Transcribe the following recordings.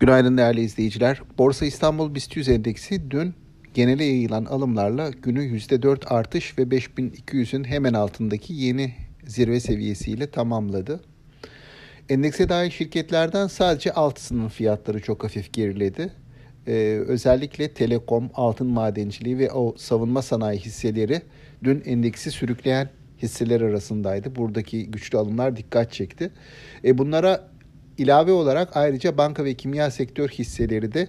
Günaydın değerli izleyiciler. Borsa İstanbul BIST 100 endeksi dün genele yayılan alımlarla günü %4 artış ve 5200'ün hemen altındaki yeni zirve seviyesiyle tamamladı. Endekse dahil şirketlerden sadece altısının fiyatları çok hafif geriledi. Özellikle telekom, altın madenciliği ve savunma sanayi hisseleri dün endeksi sürükleyen hisseler arasındaydı. Buradaki güçlü alımlar dikkat çekti. Bunlara İlave olarak ayrıca banka ve kimya sektör hisseleri de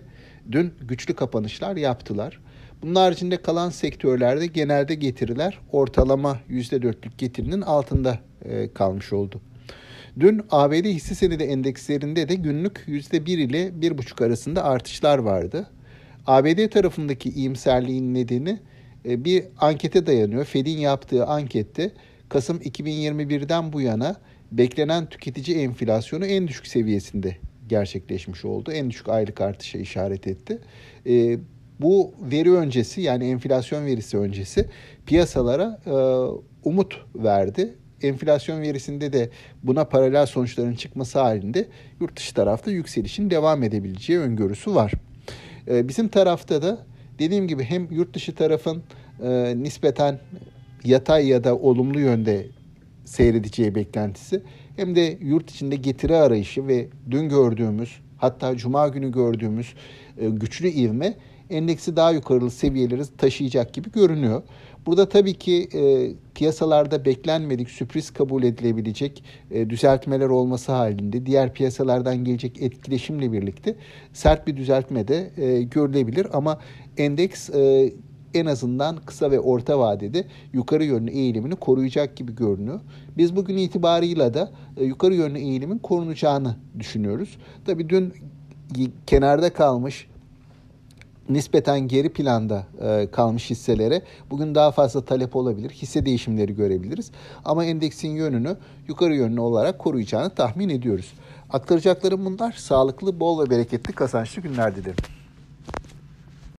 dün güçlü kapanışlar yaptılar. Bunun haricinde kalan sektörlerde genelde getiriler ortalama %4'lük getirinin altında kalmış oldu. Dün ABD hisse senedi endekslerinde de günlük %1 ile 1,5 arasında artışlar vardı. ABD tarafındaki iyimserliğin nedeni bir ankete dayanıyor. Fed'in yaptığı ankette Kasım 2021'den bu yana beklenen tüketici enflasyonu en düşük seviyesinde gerçekleşmiş oldu. En düşük aylık artışa işaret etti. Bu veri öncesi, yani enflasyon verisi öncesi piyasalara umut verdi. Enflasyon verisinde de buna paralel sonuçların çıkması halinde yurt dışı tarafta yükselişin devam edebileceği öngörüsü var. Bizim tarafta da dediğim gibi hem yurt dışı tarafın nispeten yatay ya da olumlu yönde seyredeceği beklentisi hem de yurt içinde getiri arayışı ve dün gördüğümüz, hatta cuma günü gördüğümüz güçlü ivme endeksi daha yukarılı seviyeleri taşıyacak gibi görünüyor. Burada tabii ki piyasalarda beklenmedik, sürpriz kabul edilebilecek düzeltmeler olması halinde diğer piyasalardan gelecek etkileşimle birlikte sert bir düzeltme de görülebilir ama endeks en azından kısa ve orta vadede yukarı yönlü eğilimini koruyacak gibi görünüyor. Biz bugün itibarıyla da yukarı yönlü eğilimin korunacağını düşünüyoruz. Tabii dün kenarda kalmış, nispeten geri planda kalmış hisselere bugün daha fazla talep olabilir. Hisse değişimleri görebiliriz. Ama endeksin yönünü yukarı yönlü olarak koruyacağını tahmin ediyoruz. Aktaracaklarım bunlar. Sağlıklı, bol ve bereketli, kazançlı günler dilerim.